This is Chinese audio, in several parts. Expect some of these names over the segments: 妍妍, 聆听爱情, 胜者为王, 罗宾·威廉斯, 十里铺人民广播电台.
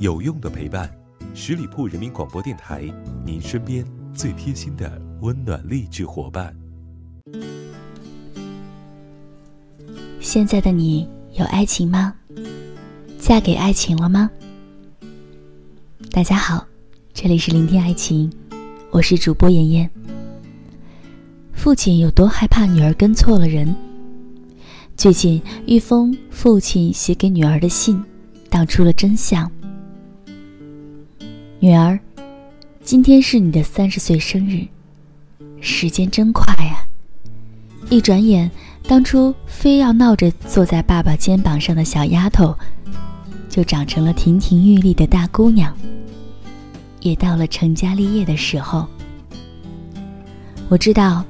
有用的陪伴，十里铺人民广播电台，您身边最贴心的温暖励志伙伴。现在的你有爱情吗？嫁给爱情了吗？大家好，这里是聆听爱情，我是主播妍妍。父亲有多害怕女儿跟错了人？最近一封父亲写给女儿的信道出了真相。女儿，今天是你的30岁生日，时间真快啊！一转眼，当初非要闹着坐在爸爸肩膀上的小丫头，就长成了亭亭玉立的大姑娘，也到了成家立业的时候。我知道，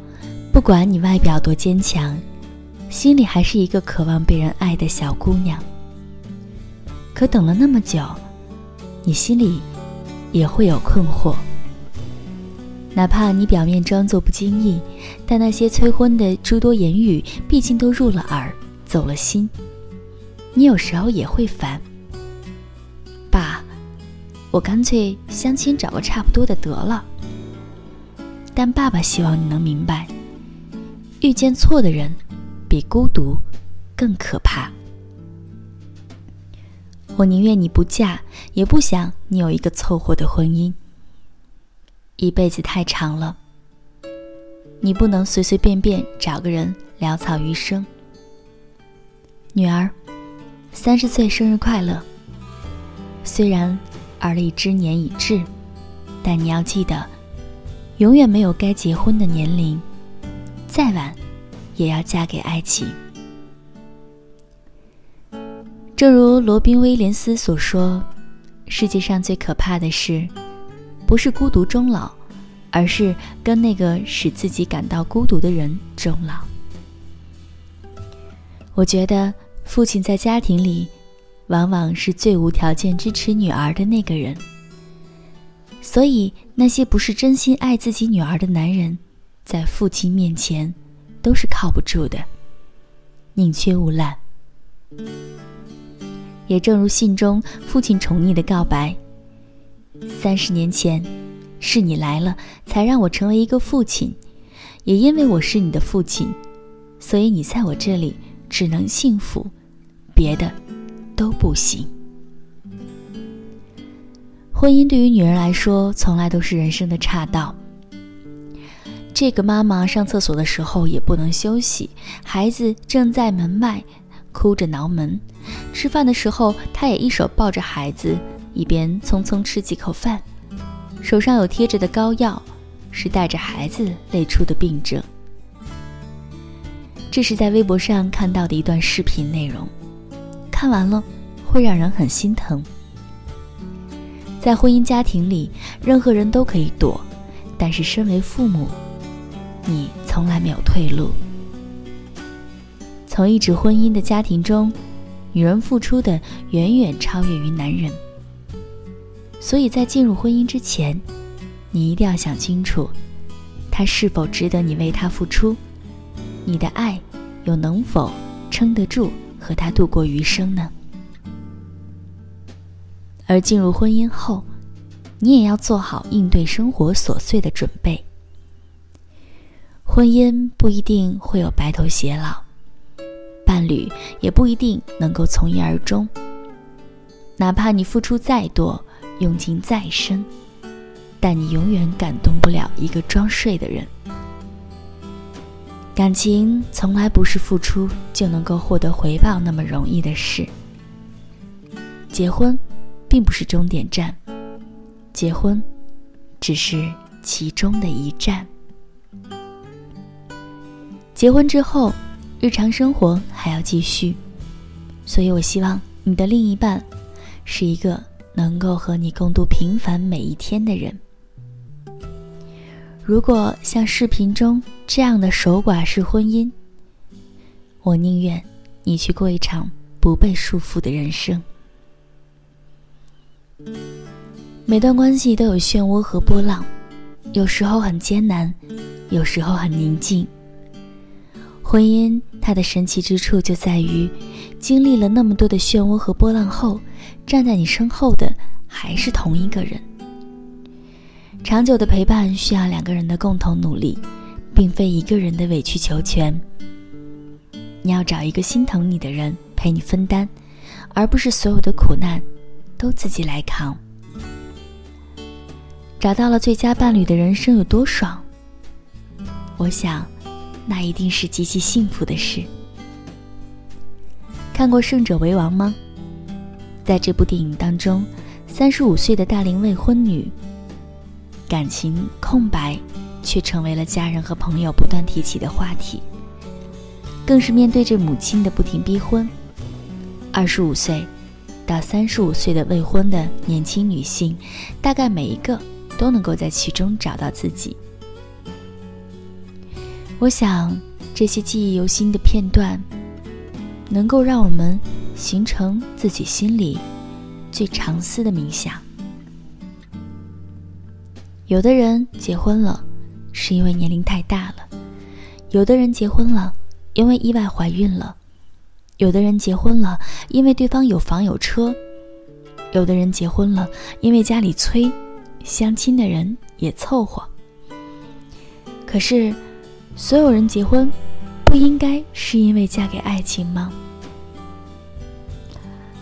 不管你外表多坚强，心里还是一个渴望被人爱的小姑娘。可等了那么久，你心里也会有困惑，哪怕你表面装作不经意，但那些催婚的诸多言语毕竟都入了耳，走了心，你有时候也会烦。爸，我干脆相亲找个差不多的得了。但爸爸希望你能明白，遇见错的人比孤独更可怕。我宁愿你不嫁，也不想你有一个凑合的婚姻。一辈子太长了，你不能随随便便找个人潦草余生。女儿，30岁生日快乐！虽然而立之年已至，但你要记得，永远没有该结婚的年龄，再晚也要嫁给爱情。正如罗宾·威廉斯所说，世界上最可怕的事，不是孤独终老，而是跟那个使自己感到孤独的人终老。我觉得父亲在家庭里往往是最无条件支持女儿的那个人，所以那些不是真心爱自己女儿的男人，在父亲面前都是靠不住的，宁缺毋滥。也正如信中父亲宠溺的告白，30年前是你来了，才让我成为一个父亲，也因为我是你的父亲，所以你在我这里只能幸福，别的都不行。婚姻对于女人来说，从来都是人生的岔道。这个妈妈上厕所的时候也不能休息，孩子正在门外哭着挠门，吃饭的时候他也一手抱着孩子，一边匆匆吃几口饭，手上有贴着的膏药，是带着孩子累出的病症。这是在微博上看到的一段视频内容，看完了会让人很心疼。在婚姻家庭里，任何人都可以躲，但是身为父母，你从来没有退路。从一纸婚姻的家庭中，女人付出的远远超越于男人，所以在进入婚姻之前，你一定要想清楚，他是否值得你为他付出，你的爱又能否撑得住和他度过余生呢？而进入婚姻后，你也要做好应对生活琐碎的准备。婚姻不一定会有白头偕老，伴侣也不一定能够从一而终，哪怕你付出再多，用情再深，但你永远感动不了一个装睡的人。感情从来不是付出就能够获得回报那么容易的事。结婚并不是终点站，结婚只是其中的一站。结婚之后，日常生活还要继续，所以我希望你的另一半是一个能够和你共度平凡每一天的人。如果像视频中这样的守寡式婚姻，我宁愿你去过一场不被束缚的人生。每段关系都有漩涡和波浪，有时候很艰难，有时候很宁静。婚姻它的神奇之处就在于，经历了那么多的漩涡和波浪后，站在你身后的还是同一个人。长久的陪伴需要两个人的共同努力，并非一个人的委曲求全。你要找一个心疼你的人陪你分担，而不是所有的苦难都自己来扛。找到了最佳伴侣的人生有多爽？我想那一定是极其幸福的事。看过《胜者为王》吗？在这部电影当中，35岁的大龄未婚女，感情空白，却成为了家人和朋友不断提起的话题，更是面对着母亲的不停逼婚。25岁到35岁的未婚的年轻女性，大概每一个都能够在其中找到自己。我想，这些记忆犹新的片段，能够让我们形成自己心里最长思的冥想。有的人结婚了，是因为年龄太大了；有的人结婚了，因为意外怀孕了；有的人结婚了，因为对方有房有车；有的人结婚了，因为家里催，相亲的人也凑合。可是，所有人结婚不应该是因为嫁给爱情吗？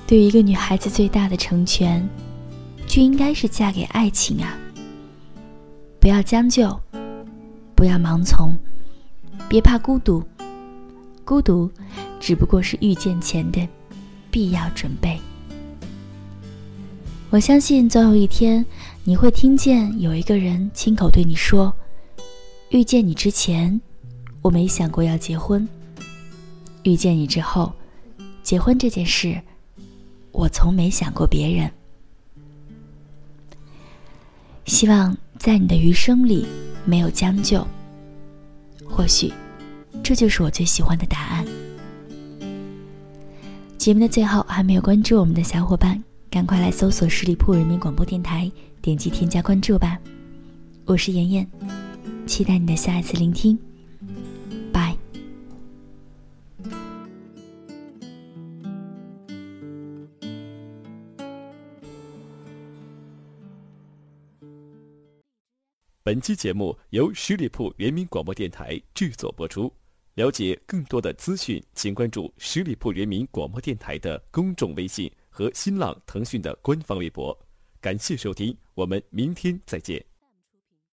对于一个女孩子最大的成全，就应该是嫁给爱情啊！不要将就，不要盲从，别怕孤独，孤独只不过是遇见前的必要准备。我相信总有一天，你会听见有一个人亲口对你说：遇见你之前，我没想过要结婚，遇见你之后，结婚这件事，我从没想过别人。希望在你的余生里没有将就，或许这就是我最喜欢的答案。节目的最后，还没有关注我们的小伙伴，赶快来搜索十里铺人民广播电台，点击添加关注吧。我是妍妍，期待你的下一次聆听。本期节目由十里铺人民广播电台制作播出。了解更多的资讯，请关注十里铺人民广播电台的公众微信和新浪、腾讯的官方微博。感谢收听，我们明天再见。